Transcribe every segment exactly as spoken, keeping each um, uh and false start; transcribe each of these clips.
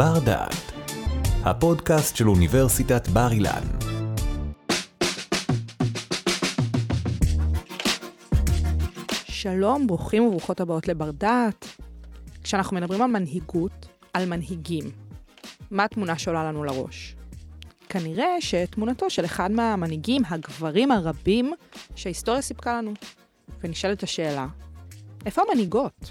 בר דעת, הפודקאסט של אוניברסיטת בר אילן. שלום, ברוכים וברוכות הבאות לבר דעת. כשאנחנו מדברים על מנהיגות, על מנהיגים, מה התמונה שעולה לנו לראש? כנראה שתמונתו של אחד מהמנהיגים הגברים הרבים שההיסטוריה סיפקה לנו. ונשאלת השאלה, איפה המנהיגות?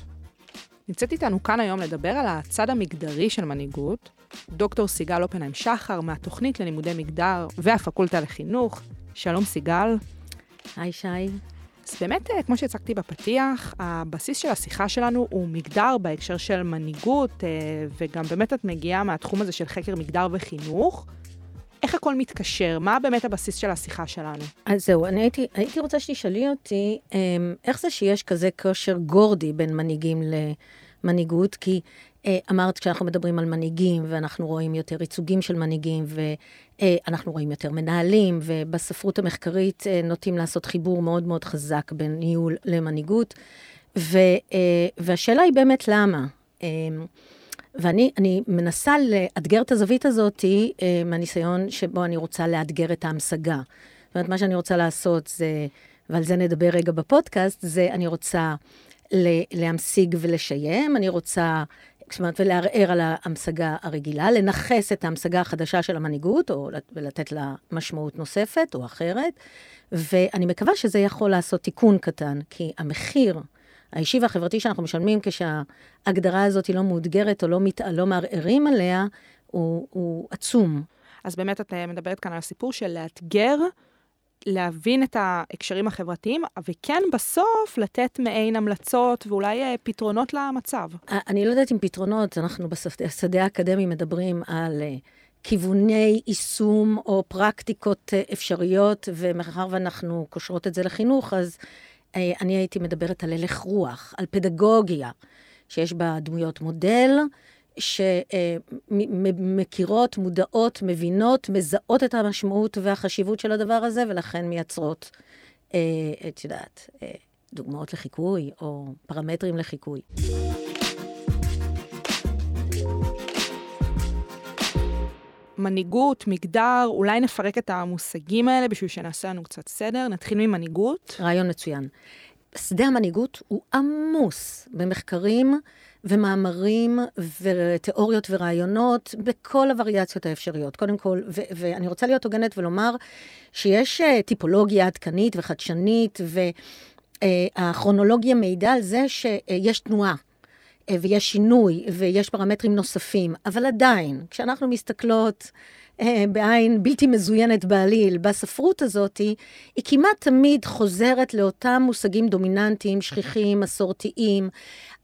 נמצאת איתנו כאן היום לדבר על הצד המגדרי של מנהיגות, דוקטור סיגל אופנהיים שחר מהתוכנית ללימודי מגדר והפקולטה לחינוך. שלום סיגל. היי שי. אז באמת, כמו שהצגתי בפתיח, הבסיס של השיחה שלנו הוא מגדר בהקשר של מנהיגות, וגם באמת את מגיעה מהתחום הזה של חקר מגדר וחינוך. איך הכל מתקשר? מה באמת הבסיס של השיחה שלנו? אז זהו, אני הייתי, הייתי רוצה שתשאלי אותי, איך זה שיש כזה קשר גורדי בין מנהיגים למנהיגות? כי אמרת, כשאנחנו מדברים על מנהיגים, ואנחנו רואים יותר ייצוגים של מנהיגים, ואנחנו רואים יותר מנהלים, ובספרות המחקרית נוטים לעשות חיבור מאוד מאוד חזק בין ניהול למנהיגות, והשאלה היא באמת למה? ואני אני מנסה לאתגר את הזווית הזאת אה, מהניסיון שבו אני רוצה לאתגר את ההמשגה. זאת אומרת, מה שאני רוצה לעשות זה, ועל זה נדבר רגע בפודקאסט, זה אני רוצה להמשיג ולשיים, אני רוצה, זאת אומרת, ולערער על ההמשגה הרגילה, לנחס את ההמשגה החדשה של המנהיגות, או לתת לה משמעות נוספת או אחרת, ואני מקווה שזה יכול לעשות תיקון קטן, כי המחיר האישי והחברתי שאנחנו משלמים כשההגדרה הזאת היא לא מאותגרת או לא, מת... לא מערערים עליה, הוא... הוא עצום. אז באמת את מדברת כאן על הסיפור של לאתגר, להבין את ההקשרים החברתיים, וכן בסוף לתת מעין המלצות ואולי פתרונות למצב. אני לא יודעת אם פתרונות, אנחנו בשדה האקדמי מדברים על כיווני יישום או פרקטיקות אפשריות, ומחר ואנחנו קושרות את זה לחינוך, אז אני הייתי מדברת על הלך רוח, על פדגוגיה, שיש בה דמויות מודל, שמכירות, מודעות, מבינות, מזהות את המשמעות והחשיבות של הדבר הזה, ולכן מייצרות, את יודעת, דוגמאות לחיקוי, או פרמטרים לחיקוי. מנהיגות, מגדר, אולי נפרק את המושגים האלה בשביל שנעשה לנו קצת סדר. נתחיל ממנהיגות. רעיון מצוין. שדה המנהיגות הוא עמוס במחקרים ומאמרים ותיאוריות ורעיונות בכל הווריאציות האפשריות. קודם כל, ו- ואני רוצה להיות הוגנת ולומר שיש טיפולוגיה עדכנית וחדשנית, והכרונולוגיה מעידה על זה שיש תנועה. ויש שינוי, ויש פרמטרים נוספים, אבל עדיין, כשאנחנו מסתכלות אה, בעין בלתי מזוינת בעליל, בספרות הזאת, היא כמעט תמיד חוזרת לאותם מושגים דומיננטיים, שכיחים, מסורתיים,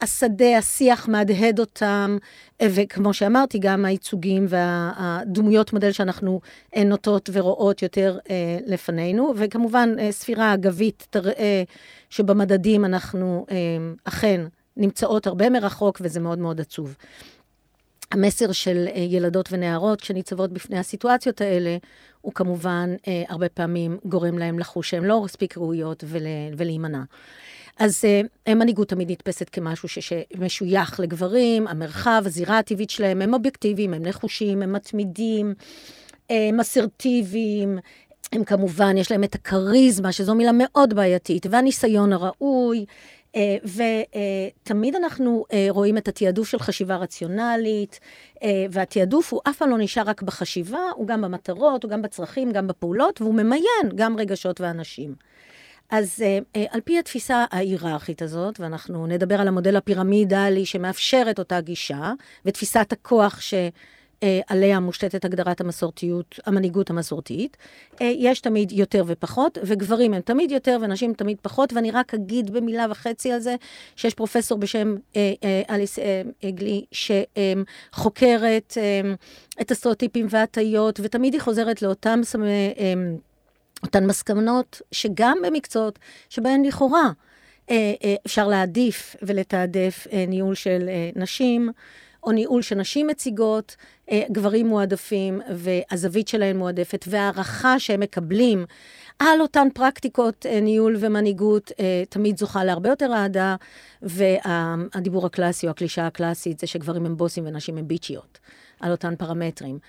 השדה, השיח מהדהד אותם, וכמו שאמרתי, גם הייצוגים והדמויות מודל שאנחנו נוטות ורואות יותר אה, לפנינו, וכמובן אה, ספירה אגבית תראה שבמדדים אנחנו אה, אכן נמצאות הרבה מרחוק, וזה מאוד מאוד עצוב. המסר של ילדות ונערות שניצבות בפני הסיטואציות האלה, הוא כמובן הרבה פעמים גורם להם לחוש שהן לא מספיק ראויות ולהימנע. אז מנהיגות תמיד נתפסת כמשהו שמשוייך לגברים, המרחב, הזירה הטבעית שלהם, הם אובייקטיביים, הם נחושים, הם מתמידים, הם אסרטיביים, הם כמובן, יש להם את הכריזמה, שזו מילה מאוד בעייתית, והניסיון הראוי, ותמיד אנחנו רואים את התיעדוף של חשיבה רציונלית, והתיעדוף הוא אף פעם לא נשאר רק בחשיבה, הוא גם במטרות, הוא גם בצרכים, גם בפעולות, והוא ממיין גם רגשות ואנשים. אז על פי התפיסה ההיררכית הזאת, ואנחנו נדבר על המודל הפירמידלי שמאפשרת אותה גישה, ותפיסת הכוח ש... עליה מושתתת הגדרת המסורתיות, המנהיגות המסורתית. יש תמיד יותר ופחות, וגברים הם תמיד יותר, ונשים תמיד פחות, ואני רק אגיד במילה וחצי על זה, שיש פרופסור בשם אליס אגלי, שחוקרת את הסטריאוטיפים והטיות, ותמיד היא חוזרת לאותם אותן מסקנות, שגם במקצועות שבהן לכאורה אפשר להעדיף ולתעדף ניהול של נשים, או ניהול שנשים מציגות, גברים מועדפים, והזווית שלהם מועדפת, והערכה שהם מקבלים על אותן פרקטיקות, ניהול ומנהיגות, תמיד זוכה להרבה יותר אהדה, והדיבור הקלאסי או הקלישה הקלאסית זה שגברים הם בוסים ונשים הם ביצ'יות, על אותן פרמטרים.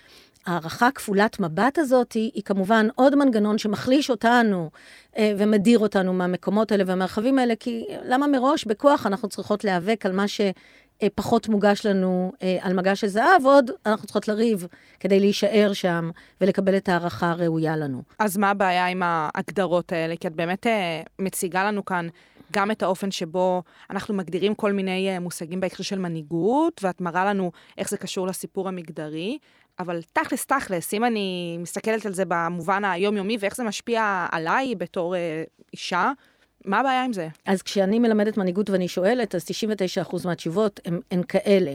הערכה כפולת מבט הזאת היא, היא כמובן עוד מנגנון שמחליש אותנו אה, ומדיר אותנו מהמקומות האלה והמרחבים האלה, כי למה מראש בכוח אנחנו צריכות להיאבק על מה שפחות מוגש לנו אה, על מגש של זהב, עוד אנחנו צריכות לריב כדי להישאר שם ולקבל את הערכה הראויה לנו. אז מה הבעיה עם ההגדרות האלה? כי את באמת אה, מציגה לנו כאן גם את האופן שבו אנחנו מגדירים כל מיני מושגים בהקשר של מנהיגות, ואת מראה לנו איך זה קשור לסיפור המגדרי, אבל תכלס תכלס, אם אני מסתכלת על זה במובן היומיומי, ואיך זה משפיע עליי בתור אישה, מה הבעיה עם זה? אז כשאני מלמדת מנהיגות ואני שואלת, אז תשעים ותשע אחוז מהתשובות הן, הן כאלה.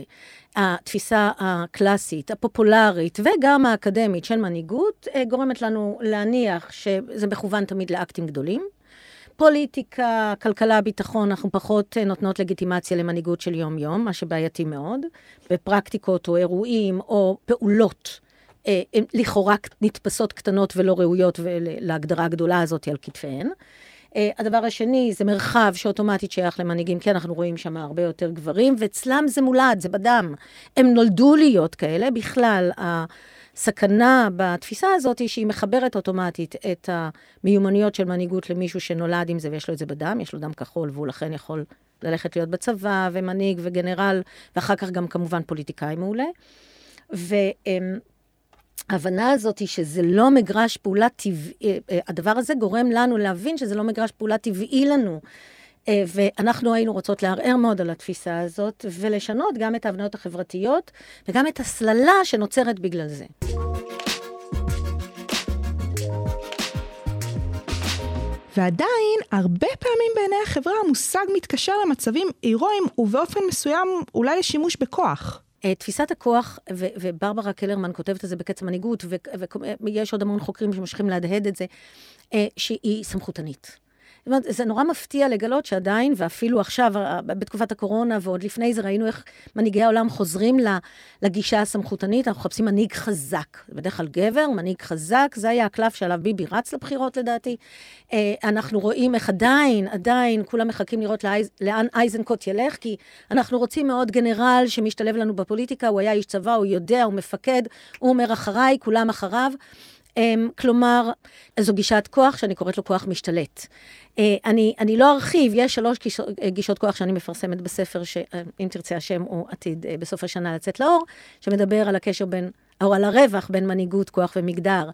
התפיסה הקלאסית, הפופולרית וגם האקדמית של מנהיגות, גורמת לנו להניח שזה מכוון תמיד לאקטים גדולים, פוליטיקה, כלכלה, ביטחון, אנחנו פחות נותנות לגיטימציה למנהיגות של יום-יום, מה שבעייתי מאוד, בפרקטיקות או אירועים או פעולות, אה, לכאורה נתפסות קטנות ולא ראויות להגדרה הגדולה הזאת על כתפיהן. אה, הדבר השני זה מרחב שאוטומטית שייך למנהיגים, כי אנחנו רואים שם הרבה יותר גברים, ואצלם זה מולד, זה בדם. הם נולדו להיות כאלה, בכלל ה... סכנה בתפיסה הזאת היא שהיא מחברת אוטומטית את המיומנויות של מנהיגות למישהו שנולד עם זה ויש לו את זה בדם, יש לו דם כחול והוא לכן יכול ללכת להיות בצבא ומנהיג וגנרל ואחר כך גם כמובן פוליטיקאי מעולה. וההבנה הזאת היא שזה לא מגרש פעולה טבעי, הדבר הזה גורם לנו להבין שזה לא מגרש פעולה טבעי לנו. ואנחנו היינו רוצות לערער מאוד על התפיסה הזאת, ולשנות גם את ההבניות החברתיות, וגם את הסללה שנוצרת בגלל זה. ועדיין, הרבה פעמים בעיני החברה, המושג מתקשר למצבים הירואיים, ובאופן מסוים אולי לשימוש בכוח. תפיסת הכוח, ו- וברברה קלרמן כותבת את זה בקץ המנהיגות, ויש ו- עוד המון חוקרים שמושכים להדהד את זה, שהיא סמכותנית. זאת אומרת, זה נורא מפתיע לגלות שעדיין, ואפילו עכשיו, בתקופת הקורונה ועוד לפני זה, ראינו איך מנהיגי העולם חוזרים לגישה הסמכותנית, אנחנו חפשים מנהיג חזק, בדרך כלל גבר, מנהיג חזק, זה היה הקלף שעליו ביבי רץ לבחירות לדעתי, אנחנו רואים איך עדיין, עדיין, כולם מחכים לראות לאן אייזנקוט ילך, כי אנחנו רוצים מאוד גנרל שמשתלב לנו בפוליטיקה, הוא היה איש צבא, הוא יודע, הוא מפקד, הוא אומר אחריי, כולם אחריו, כלומר, זו גישת כוח שאני קוראת לו כוח משתלט. אני, אני לא ארחיב, יש שלוש גישות כוח שאני מפרסמת בספר, שאם תרצה השם הוא עתיד בסוף השנה לצאת לאור, שמדבר על הקשר בין, או על הרווח בין מנהיגות, כוח ומגדר.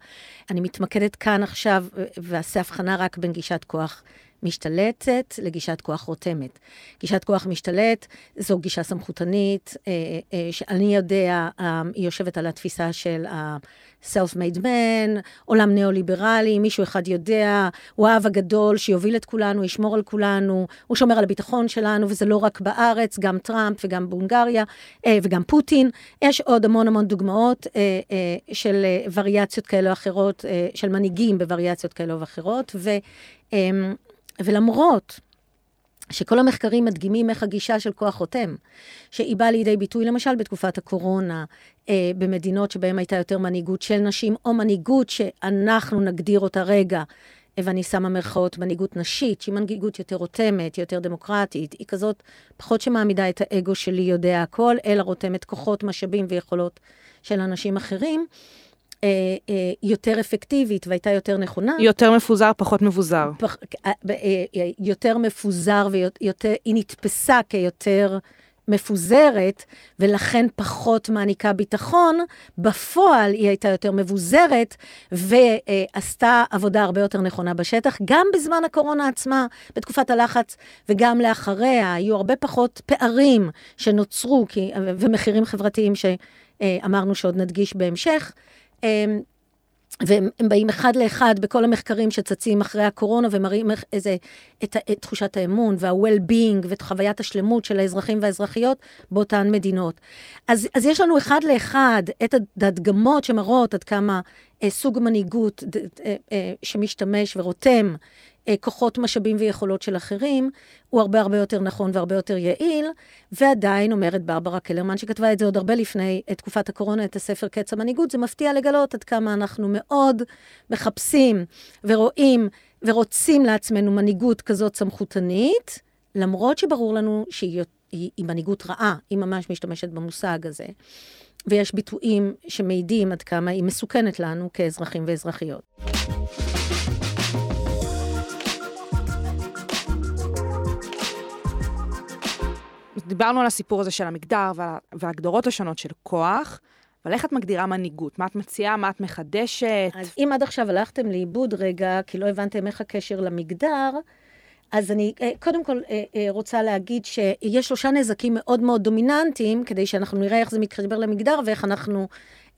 אני מתמקדת כאן עכשיו, ועשה הבחנה רק בין גישת כוח משתלטת לגישת כוח רותמת. גישת כוח משתלט זו גישה סמכותנית, שאני יודע, היא יושבת על התפיסה של self-made man, עולם ניאו-ליברלי, מישהו אחד יודע, הוא האב הגדול שיוביל את כולנו, ישמור על כולנו, הוא שומר על הביטחון שלנו, וזה לא רק בארץ, גם טראמפ וגם בהונגריה, וגם פוטין. יש עוד המון המון דוגמאות של וריאציות כאלה ואחרות, של מנהיגים בווריאציות כאלה ואחרות, ו... ולמרות שכל המחקרים מדגימים איך הגישה של כוח חותם, שהיא באה לידי ביטוי למשל בתקופת הקורונה, אה, במדינות שבהן הייתה יותר מנהיגות של נשים, או מנהיגות שאנחנו נגדיר אותה רגע, ואני שמה מרכאות מנהיגות נשית, שהיא מנהיגות יותר רותמת, יותר דמוקרטית, היא כזאת פחות שמעמידה את האגו שלי יודע הכל, אלא רותמת כוחות, משאבים ויכולות של אנשים אחרים, יותר אפקטיבית והייתה יותר נכונה. יותר מפוזר, פחות מבוזר. יותר מפוזר ויותר, היא נתפסה כיותר מפוזרת, ולכן פחות מעניקה ביטחון, בפועל היא הייתה יותר מבוזרת, ועשתה עבודה הרבה יותר נכונה בשטח, גם בזמן הקורונה עצמה, בתקופת הלחץ, וגם לאחריה, היו הרבה פחות פערים שנוצרו, ומחירים חברתיים שאמרנו שעוד נדגיש בהמשך, ام והם באים אחד לאחד בכל המחקרים שצצים אחרי הקורונה ומראים איזה את, את תחושת האמון וה-well-being ואת חוויית השלמות של האזרחים והאזרחיות באותן מדינות. אז, אז יש לנו אחד לאחד את הדגמות שמראות עד כמה אה, סוג מנהיגות אה, אה, שמשתמש ורותם כוחות, משאבים ויכולות של אחרים, הוא הרבה הרבה יותר נכון והרבה יותר יעיל, ועדיין אומרת ברברה קלרמן, שכתבה את זה עוד הרבה לפני תקופת הקורונה, את הספר קץ המנהיגות, זה מפתיע לגלות עד כמה אנחנו מאוד מחפשים ורואים ורוצים לעצמנו מנהיגות כזאת סמכותנית, למרות שברור לנו שהיא מנהיגות רעה, היא ממש משתמשת במושג הזה. ויש ביטויים שמעידים עד כמה היא מסוכנת לנו כאזרחים ואזרחיות. דיברנו על הסיפור הזה של המגדר וההגדרות השונות של כוח, אבל איך את מגדירה מנהיגות? מה את מציעה? מה את מחדשת? אז אם עד עכשיו הלכתם לאיבוד רגע, כי לא הבנתם איך הקשר למגדר, אז אני קודם כל רוצה להגיד שיש שלושה נזקים מאוד מאוד דומיננטיים, כדי שאנחנו נראה איך זה מתחבר למגדר ואיך אנחנו,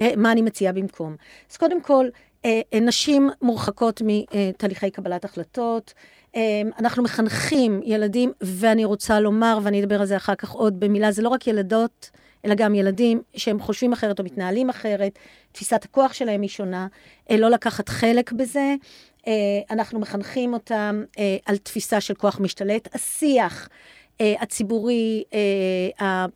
מה אני מציעה במקום. אז קודם כל, נשים מורחקות מתהליכי קבלת החלטות, אנחנו מחנכים ילדים, ואני רוצה לומר, ואני אדבר על זה אחר כך עוד במילה, זה לא רק ילדות, אלא גם ילדים שהם חושבים אחרת או מתנהלים אחרת, תפיסת הכוח שלהם היא שונה, לא לקחת חלק בזה, אנחנו מחנכים אותם על תפיסה של כוח משתלט, השיח הציבורי,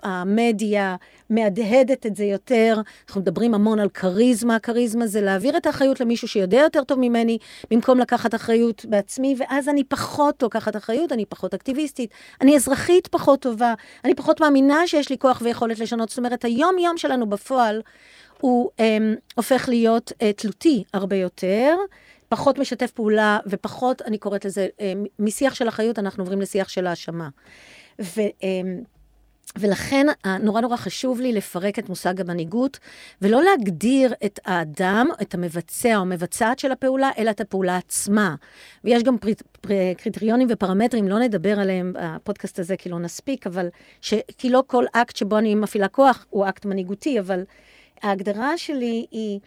המדיה, מהדהדת את זה יותר, אנחנו מדברים המון על קריזמה, קריזמה זה להעביר את האחריות למישהו שיודע יותר טוב ממני, במקום לקחת אחריות בעצמי, ואז אני פחות לוקחת אחריות, אני פחות אקטיביסטית, אני אזרחית פחות טובה, אני פחות מאמינה שיש לי כוח ויכולת לשנות, זאת אומרת, היום יום שלנו בפועל, הוא הופך להיות תלותי הרבה יותר, פחות משתף פעולה, ופחות, אני קוראת לזה, משיח של החיות, אנחנו עוברים לשיח של האשמה. ו, ולכן, נורא נורא חשוב לי לפרק את מושג המנהיגות, ולא להגדיר את האדם, את המבצע או מבצעת של הפעולה, אלא את הפעולה עצמה. ויש גם פר, פר, קריטריונים ופרמטרים, לא נדבר עליהם בפודקאסט הזה, כי לא נספיק, אבל ש, כי לא כל אקט שבו אני מפעילה כוח, הוא אקט מנהיגותי, אבל ההגדרה שלי היא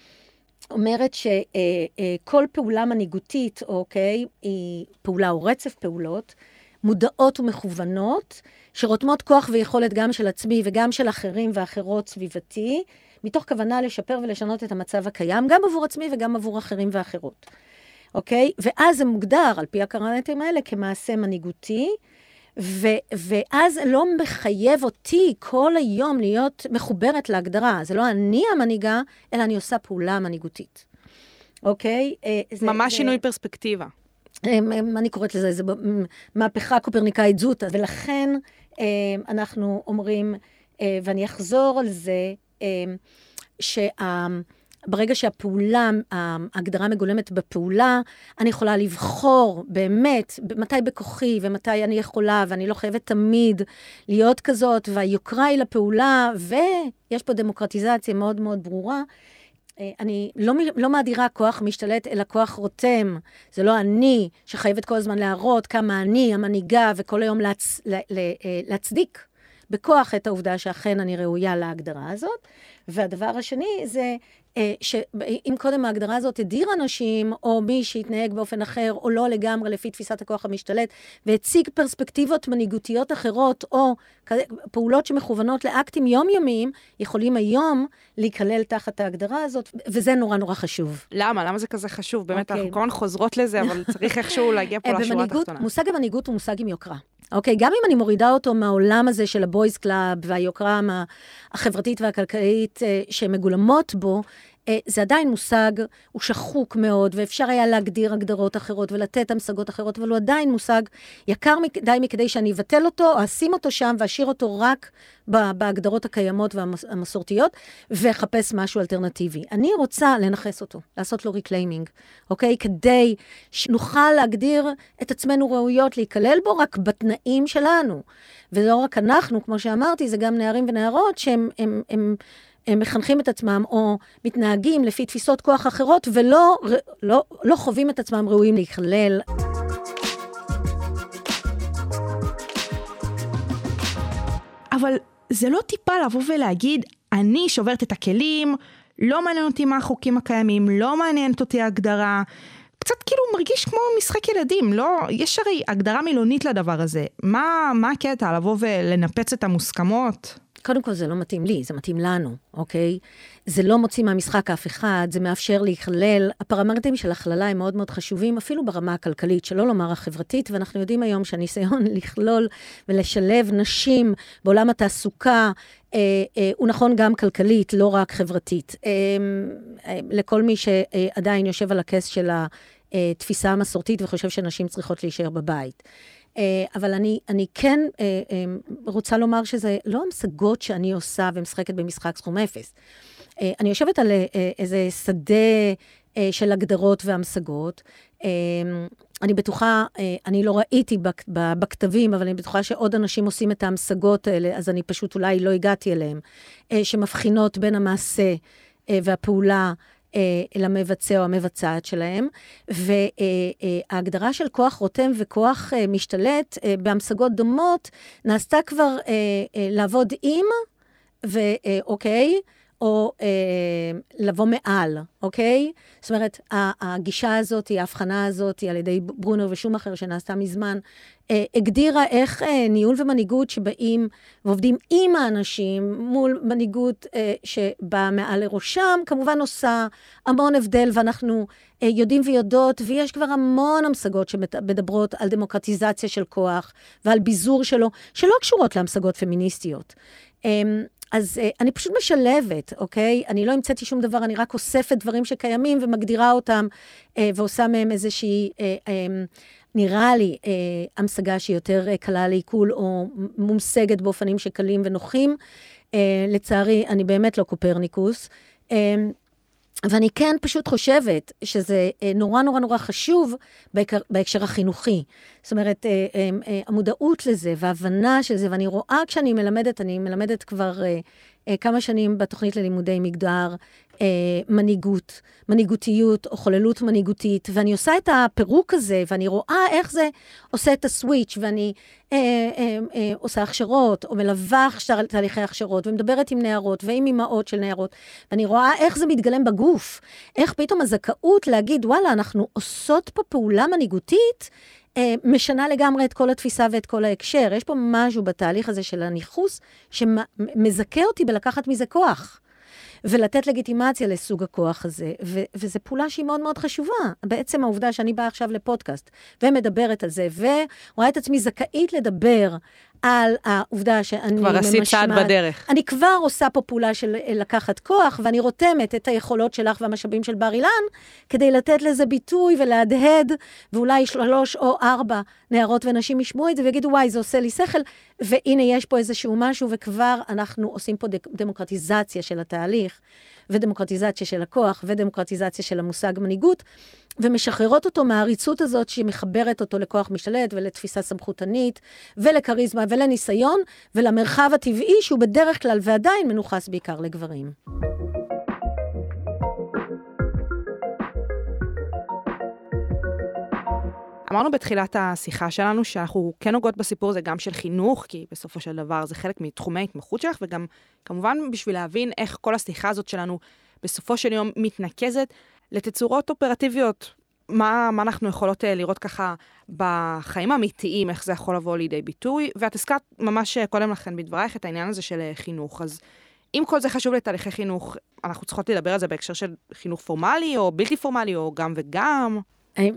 אומרת שכל פעולה מנהיגותית, אוקיי, היא פעולה או רצף פעולות, מודעות ומכוונות, שרותמות כוח ויכולת גם של עצמי וגם של אחרים ואחרות סביבתי, מתוך כוונה לשפר ולשנות את המצב הקיים, גם עבור עצמי וגם עבור אחרים ואחרות. אוקיי? ואז זה מוגדר, על פי הקרנטים האלה, כמעשה מנהיגותי, ו- ואז לא מחייב אותי כל היום להיות מחוברת להגדרה. זה לא אני המנהיגה, אלא אני עושה פעולה מנהיגותית. אוקיי? ממש זה, שינוי זה, פרספקטיבה. אני קוראת לזה, זה מהפכה קופרניקאית זוטה. ולכן אנחנו אומרים, ואני אחזור על זה, שה... ברגע שהפעולה, ההגדרה מגולמת בפעולה, אני יכולה לבחור באמת מתי בכוחי ומתי אני יכולה, ואני לא חייבת תמיד להיות כזאת, והיוקרה היא לפעולה, ויש פה דמוקרטיזציה מאוד מאוד ברורה. אני לא, לא מאדירה כוח משתלט, אלא כוח רותם. זה לא אני שחייבת כל הזמן להראות כמה אני המנהיגה, וכל היום להצ, לה, לה, להצדיק בכוח את העובדה שאכן אני ראויה להגדרה הזאת. והדבר השני זה... שאם קודם ההגדרה הזאת הדיר אנשים, או מי שהתנהג באופן אחר, או לא לגמרי לפי תפיסת הכוח המשתלט, והציג פרספקטיבות מנהיגותיות אחרות, או פעולות שמכוונות לאקטים יומיומיים, יכולים היום להיכלל תחת ההגדרה הזאת, וזה נורא נורא חשוב. למה? למה זה כזה חשוב? באמת, אנחנו כולן חוזרות לזה, אבל צריך איכשהו להגיע פה לשורה התחתונה. מושג המנהיגות הוא מושג עם יוקרה. אוקיי, גם אם אני מורידה אותו מהעולם הזה של הבויז קלאב והיוקרה החברתית והכלכלית שמגולמות בו, זה עדיין מושג, הוא שחוק מאוד, ואפשר היה להגדיר הגדרות אחרות ולתת המשגות אחרות, אבל הוא עדיין מושג יקר די מכדי שאני אבטל אותו, או אשים אותו שם ואשאיר אותו רק בהגדרות הקיימות והמסורתיות, וחפש משהו אלטרנטיבי. אני רוצה לנחס אותו, לעשות לו ריקליימינג, אוקיי? כדי שנוכל להגדיר את עצמנו ראויות, להיכלל בו רק בתנאים שלנו. ולא רק אנחנו, כמו שאמרתי, זה גם נערים ונערות שהם... הם, הם, הם מחנכים את עצמם או מתנהגים לפי תפיסות כוח אחרות, ולא לא, לא חווים את עצמם ראויים להיכלל. אבל זה לא טיפה לבוא ולהגיד, אני שוברת את הכלים, לא מעניין אותי מה החוקים הקיימים, לא מעניינת אותי ההגדרה, קצת כאילו מרגיש כמו משחק ילדים, לא, יש הרי הגדרה מילונית לדבר הזה. מה, מה הקטע? לבוא ולנפץ את המוסכמות? קודם כל זה לא מתאים לי, זה מתאים לנו, אוקיי? זה לא מוציא מהמשחק אף אחד, זה מאפשר להיכלל. הפרמטרים של הכללה הם מאוד מאוד חשובים, אפילו ברמה הכלכלית, שלא לומר החברתית, ואנחנו יודעים היום שהניסיון לכלול ולשלב נשים בעולם התעסוקה, אה, אה, הוא נכון גם כלכלית, לא רק חברתית. אה, אה, לכל מי שעדיין יושב על הכס של התפיסה המסורתית, וחושב שנשים צריכות להישאר בבית. אבל אני, אני כן רוצה לומר שזה לא המשגות שאני עושה ומשחקת במשחק סכום אפס. אני יושבת על איזה שדה של הגדרות והמשגות. אני בטוחה, אני לא ראיתי בכתבים, אבל אני בטוחה שעוד אנשים עושים את ההמשגות האלה, אז אני פשוט אולי לא הגעתי אליהם, שמבחינות בין המעשה והפעולה, למבצע או המבצעת שלהם, וההגדרה של כוח רותם וכוח משתלט בהמשגות דומות, נעשתה כבר לעבוד עם, ואוקיי, או לבוא מעל, אוקיי? זאת אומרת, הגישה הזאת, ההבחנה הזאת, על ידי ברונו ושום אחר שנעשתה מזמן, הגדירה איך ניהול ומנהיגות שבאים ועובדים עם האנשים מול מנהיגות שבאה מעל לראשם, כמובן עושה המון הבדל, ואנחנו יודעים ויודעות, ויש כבר המון המשגות שמדברות על דמוקרטיזציה של כוח ועל ביזור שלו, שלא קשורות להמשגות פמיניסטיות. אז אני פשוט משלבת, אוקיי? אני לא המצאתי שום דבר, אני רק אוספת דברים שקיימים ומגדירה אותם, ועושה מהם איזושהי, נראה לי, המשגה שהיא יותר קלה לעיכול, או מומשגת באופנים שקלים ונוחים. לצערי, אני באמת לא קופרניקוס. ואני כן פשוט חושבת שזה נורא נורא נורא חשוב בהקשר החינוכי. זאת אומרת, המודעות לזה וההבנה של זה, ואני רואה כשאני מלמדת, אני מלמדת כבר כמה שנים בתוכנית ללימודי מגדר, מנהיגות, מנהיגותיות או חוללות מנהיגותית, ואני עושה את הפירוק הזה, ואני רואה איך זה עושה את הסוויץ', ואני אה, אה, אה, עושה הכשרות, או מלווה תהליכי הכשרות, ומדברת עם נערות, ועם אמהות של נערות, ואני רואה איך זה מתגלם בגוף, איך פתאום הזכאות להגיד, וואלה, אנחנו עושות פה פעולה מנהיגותית, משנה לגמרי את כל התפיסה ואת כל ההקשר. יש פה משהו בתהליך הזה של הניחוס, שמזכה אותי בלקחת מזה כוח, ולתת לגיטימציה לסוג הכוח הזה, ו- וזו פעולה שהיא מאוד מאוד חשובה. בעצם העובדה שאני באה עכשיו לפודקאסט, ומדברת על זה, ורואה את עצמי זכאית לדבר על העובדה שאני כבר עשית צעד בדרך. אני כבר עושה פה פעולה של לקחת כוח, ואני רותמת את היכולות שלך והמשאבים של בר אילן, כדי לתת לזה ביטוי ולהדהד, ואולי שלוש או ארבע נערות ונשים ישמעו את זה, ויגידו, וואי, זה עושה לי שכל, והנה יש פה איזשהו משהו, וכבר אנחנו עושים פה דמוקרטיזציה של התהליך, ודמוקרטיזציה של הכוח, ודמוקרטיזציה של המושג מנהיגות, ומשחררות אותו מהעריצות הזאת שמחברת אותו לכוח משתלט ולתפיסה סמכותנית ולכריזמה ולניסיון ולמרחב הטבעי שהוא בדרך כלל ועדיין מנוחס בעיקר לגברים. אמרנו בתחילת השיחה שלנו שאנחנו כן נוגעות בסיפור הזה גם של חינוך, כי בסופו של דבר זה חלק מתחומי התמחות שלך, וגם כמובן בשביל להבין איך כל השיחה הזאת שלנו בסופו של יום מתנקזת לתצורות אופרטיביות, מה, מה אנחנו יכולות לראות ככה בחיים האמיתיים, איך זה יכול לבוא לידי ביטוי, ואת הזכרת ממש קודם לכן בדברייך את העניין הזה של חינוך. אז אם כל זה חשוב לתהליכי חינוך, אנחנו צריכות לדבר על זה בהקשר של חינוך פורמלי, או בלתי פורמלי, או גם וגם.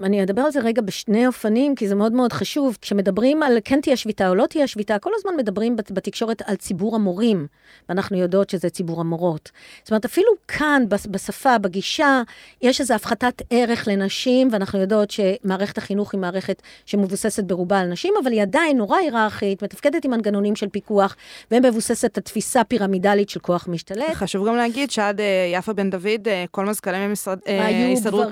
אני אדבר על זה רגע בשני אופנים, כי זה מאוד מאוד חשוב. כשמדברים על כן תהיה שביתה או לא תהיה שביתה, כל הזמן מדברים בתקשורת על ציבור המורים, ואנחנו יודעות שזה ציבור המורות. זאת אומרת, אפילו כאן, בשפה, בגישה, יש איזו הפחתת ערך לנשים, ואנחנו יודעות שמערכת החינוך היא מערכת שמבוססת ברובה על נשים, אבל היא עדיין נורא היררכית, מתפקדת עם מנגנונים של פיקוח, והם מבוססת התפיסה פירמידלית של כוח משתלט. חשוב גם להגיד שעד יפה בן דוד, כל מזכ"לי מהסתדרות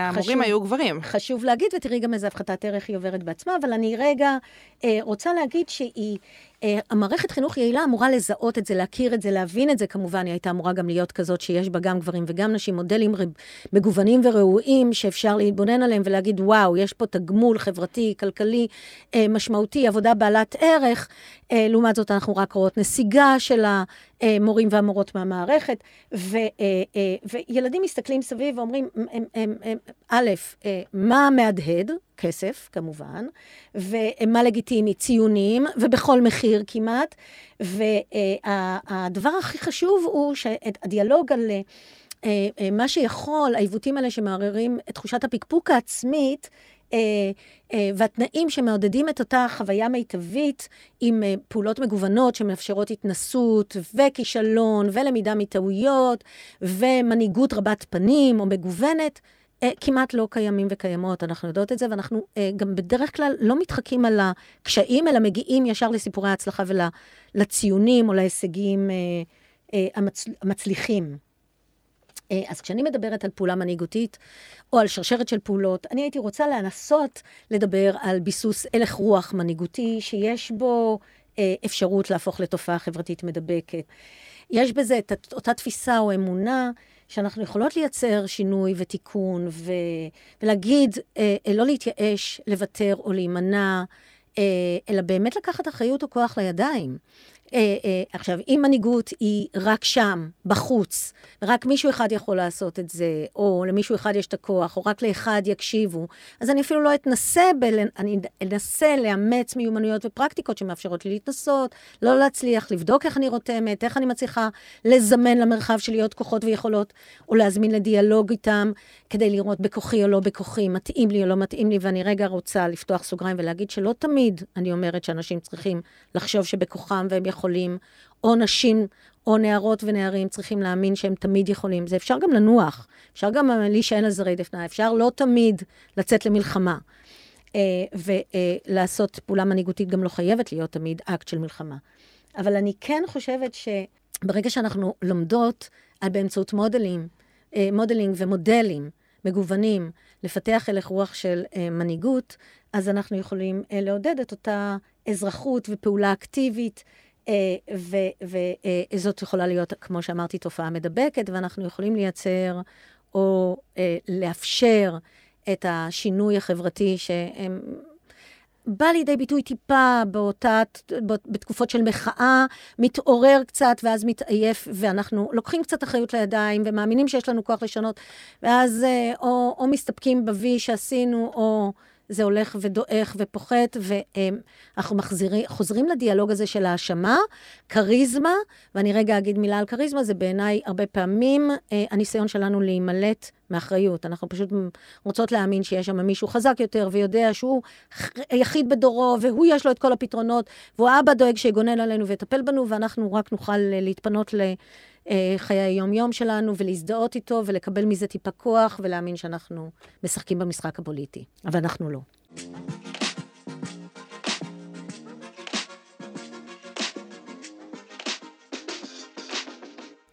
המורים היו גברים. חשוב להגיד, ותראי גם איזה הפחתת ערך היא עוברת בעצמה, אבל אני רגע אה, רוצה להגיד שהיא, אה, המערכת חינוך יעילה אמורה לזהות את זה, להכיר את זה, להבין את זה, כמובן היא הייתה אמורה גם להיות כזאת שיש בה גם גברים וגם נשים, מודלים רב, מגוונים וראויים שאפשר להתבונן עליהם ולהגיד וואו, יש פה תגמול חברתי, כלכלי, אה, משמעותי, עבודה בעלת ערך, אה, לעומת זאת אנחנו רק רואות נסיגה של המורים והמורות מהמערכת, ו, אה, אה, וילדים מסתכלים סביב ואומרים, א', מה מהדהד, כסף, כמובן, ומה לגיטימי, ציונים, ובכל מחיר כמעט, והדבר הכי חשוב הוא שהדיאלוג על מה שיכול, העיוותים האלה שמערערים את תחושת הפקפוק העצמית, והתנאים שמעודדים את אותה חוויה מיטבית עם פעולות מגוונות שמאפשרות התנסות וכישלון ולמידה מטעויות ומנהיגות רבת פנים או מגוונת, כמעט לא קיימים וקיימות. אנחנו יודעות את זה, ואנחנו גם בדרך כלל לא מתחקים על הקשיים, אלא מגיעים ישר לסיפורי ההצלחה ולציונים או להישגים המצליחים. אז כשאני מדברת על פעולה מנהיגותית, או על שרשרת של פעולות, אני הייתי רוצה להנסות לדבר על ביסוס הלך רוח מנהיגותי, שיש בו אפשרות להפוך לתופעה חברתית מדבקת. יש בזה את אותה תפיסה או אמונה, שאנחנו יכולות לייצר שינוי ותיקון, ולהגיד, לא להתייאש, לוותר או להימנע, אלא באמת לקחת אחריות או כוח לידיים. עכשיו, אם מנהיגות היא רק שם, בחוץ, רק מישהו אחד יכול לעשות את זה, או למישהו אחד יש את הכוח, או רק לאחד יקשיבו, אז אני אפילו לא אתנסה, אני אנסה לאמץ מיומנויות ופרקטיקות שמאפשרות לי להתנסות, לא להצליח, לבדוק איך אני רותמת, איך אני מצליחה לזמן למרחב שלי עוד כוחות ויכולות, או להזמין לדיאלוג איתם, כדי לראות בכוחי או לא בכוחי, מתאים לי או לא מתאים לי, ואני רגע רוצה לפתוח סוגריים ולהגיד שלא תמיד אני אומרת שאנשים צריכים לחשוב שבכוחם והם יכולים, או נשים, או נערות ונערים צריכים להאמין שהם תמיד יכולים. זה אפשר גם לנוח, אפשר גם להישען על זרי דפנה, אפשר לא תמיד לצאת למלחמה, ולעשות פעולה מנהיגותית גם לא חייבת להיות תמיד אקט של מלחמה. אבל אני כן חושבת שברגע שאנחנו לומדות על באמצעות מודלים, מודלינג ומודלים מגוונים, לפתח הלך רוח של מנהיגות, אז אנחנו יכולים לעודד את אותה אזרחות ופעולה אקטיבית, וזאת יכולה להיות, כמו שאמרתי, תופעה מדבקת, ואנחנו יכולים לייצר או לאפשר את השינוי החברתי שבא לידי ביטוי טיפה בתקופות של מחאה, מתעורר קצת ואז מתעייף, ואנחנו לוקחים קצת אחריות לידיים ומאמינים שיש לנו כוח לשנות, ואז או מסתפקים בוי שעשינו, או זה הולך ודועך ופוחת, ואנחנו מחזירים, חוזרים לדיאלוג הזה של האשמה, קריזמה, ואני רגע אגיד מילה על קריזמה, זה בעיניי הרבה פעמים הניסיון שלנו להימלט מאחריות. אנחנו פשוט רוצות להאמין שיש שם מישהו חזק יותר, ויודע שהוא יחיד בדורו, והוא יש לו את כל הפתרונות, והוא אבא דואג שיגונן עלינו ויטפל בנו, ואנחנו רק נוכל להתפנות לחיי היום-יום שלנו, ולהזדהות איתו, ולקבל מזה טיפה כוח, ולהאמין שאנחנו משחקים במשחק הפוליטי. אבל אנחנו לא.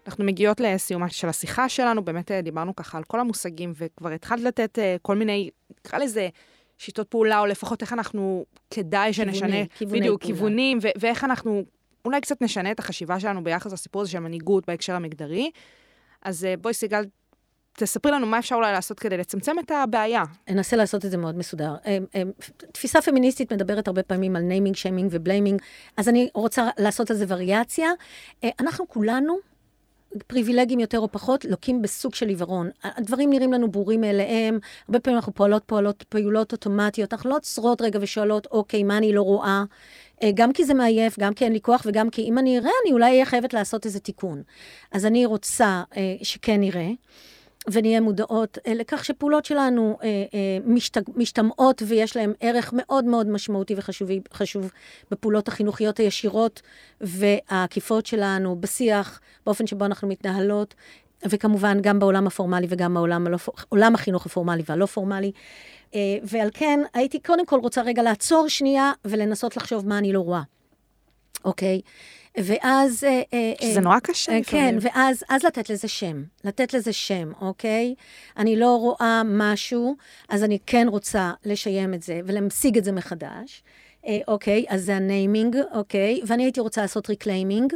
אנחנו מגיעות לסיומה של השיחה שלנו, באמת דיברנו ככה על כל המושגים, וכבר התחלת לתת כל מיני, נקרא לזה, שיטות פעולה, או לפחות איך אנחנו כדאי שנשנה, בדיוק, כיוונים, ואיך אנחנו אולי קצת נשנה את החשיבה שלנו ביחס לסיפור הזה של מנהיגות בהקשר המגדרי. אז בואי סיגל, תספרי לנו מה אפשר אולי לעשות כדי לצמצם את הבעיה. אנסה לעשות את זה מאוד מסודר. תפיסה פמיניסטית מדברת הרבה פעמים על ניימינג, שיימינג ובליימינג, אז אני רוצה לעשות על זה וריאציה. אנחנו כולנו פריבילגים יותר או פחות, לוקים בסוג של עיוורון. הדברים נראים לנו ברורים מאליהם, הרבה פעמים אנחנו פועלות, פועלות, פעולות אוטומטיות, אנחנו לא עוצרות רגע ושואלות, אוקיי, מה אני לא רואה? גם כי זה מעייף, גם כי אין לי כוח, וגם כי אם אני אראה, אני אולי אהיה חייבת לעשות איזה תיקון. אז אני רוצה שכן נראה, ונהיה מודעות לכך שפעולות שלנו משתמעות, ויש להם ערך מאוד מאוד משמעותי וחשוב בפעולות החינוכיות הישירות והעקיפות שלנו, בשיח, באופן שבו אנחנו מתנהלות, וכמובן גם בעולם הפורמלי וגם בעולם עולם החינוך הפורמלי והלא פורמלי. ועל כן הייתי קודם כל רוצה רגע לעצור שנייה ולנסות לחשוב מה אני לא רואה. אוקיי? ואז שזה נורא קשה. כן, ואז אז לתת לזה שם, לתת לזה שם, אוקיי? אני לא רואה משהו, אז אני כן רוצה לשיים את זה ולמשיג את זה מחדש. אוקיי, אז זה הניימינג, אוקיי? ואני הייתי רוצה לעשות ריקליימינג.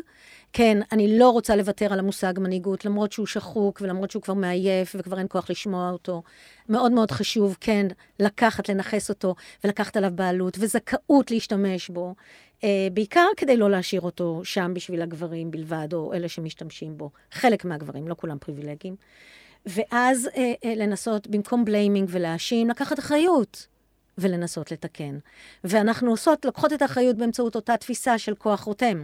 כן, אני לא רוצה לוותר על המושג מנהיגות, למרות שהוא שחוק, ולמרות שהוא כבר מעייף, וכבר אין כוח לשמוע אותו. מאוד מאוד חשוב, כן, לקחת, לנחס אותו, ולקחת עליו בעלות, וזכאות להשתמש בו. בעיקר כדי לא להשאיר אותו שם בשביל הגברים בלבד, או אלה שמשתמשים בו. חלק מהגברים, לא כולם פריבילגים. ואז לנסות, במקום בליימינג ולהאשים, לקחת אחריות. ולנסות לתקן. ואנחנו עושות, לוקחות את האחריות באמצעות אותה תפיסה של כוח רותם.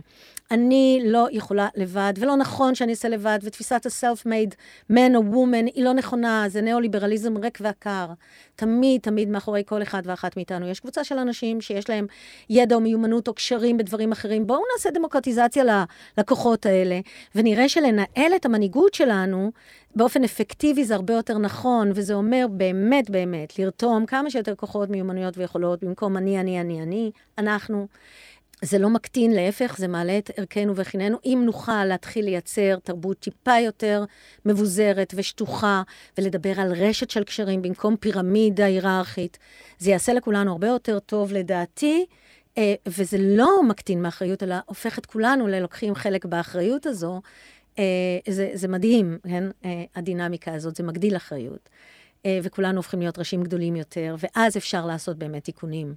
אני לא יכולה לבד, ולא נכון שאני אעשה לבד, ותפיסת ה-self-made man או woman היא לא נכונה, זה נאו-ליברליזם ריק ועקר. תמיד, תמיד מאחורי כל אחד ואחת מאיתנו. יש קבוצה של אנשים שיש להם ידע או מיומנות או קשרים בדברים אחרים. בואו נעשה דמוקרטיזציה ללקוחות האלה, ונראה שלנהל את המנהיגות שלנו, באופן אפקטיבי זה הרבה יותר נכון, וזה אומר באמת באמת לרתום כמה שיותר כוחות, מיומנויות ויכולות, במקום אני, אני, אני, אני, אנחנו. זה לא מקטין, להפך, זה מעלה את ערכנו וחיננו, אם נוכל להתחיל לייצר תרבות טיפה יותר מבוזרת ושטוחה, ולדבר על רשת של קשרים במקום פירמידה היררכית, זה יעשה לכולנו הרבה יותר טוב לדעתי, וזה לא מקטין מאחריות, אלא הופך את כולנו ללוקחים חלק באחריות הזו, זה, זה מדהים, כן? הדינמיקה הזאת, זה מגדיל אחריות. וכולנו הופכים להיות ראשים גדולים יותר, ואז אפשר לעשות באמת תיקונים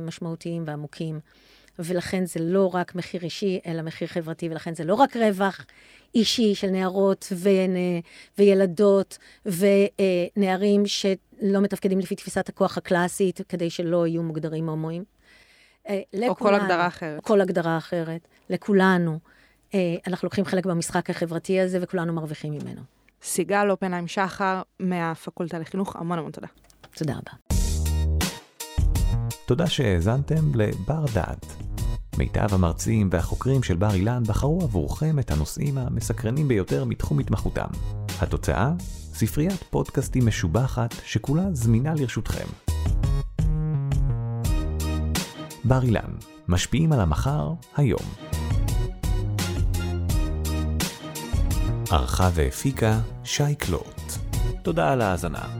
משמעותיים ועמוקים. ולכן זה לא רק מחיר אישי, אלא מחיר חברתי, ולכן זה לא רק רווח אישי של נערות וילדות ונערים שלא מתפקדים לפי תפיסת הכוח הקלאסית, כדי שלא יהיו מוגדרים הומואים. או כל הגדרה אחרת. או כל הגדרה אחרת. לכולנו. אנחנו לוקחים חלק במשחק החברתי הזה, וכולנו מרוויחים ממנו. סיגל אופנהיים שחר, מהפקולטה לחינוך, המון המון תודה. תודה רבה. תודה שהאזנתם לבר דעת. מיטב המרצים והחוקרים של בר אילן בחרו עבורכם את הנושאים המסקרנים ביותר מתחום התמחותם. התוצאה? ספריית פודקאסטים משובחת שכולה זמינה לרשותכם. בר אילן, משפיעים על המחר היום. ערכה והפיקה שי קלוט. תודה על ההאזנה.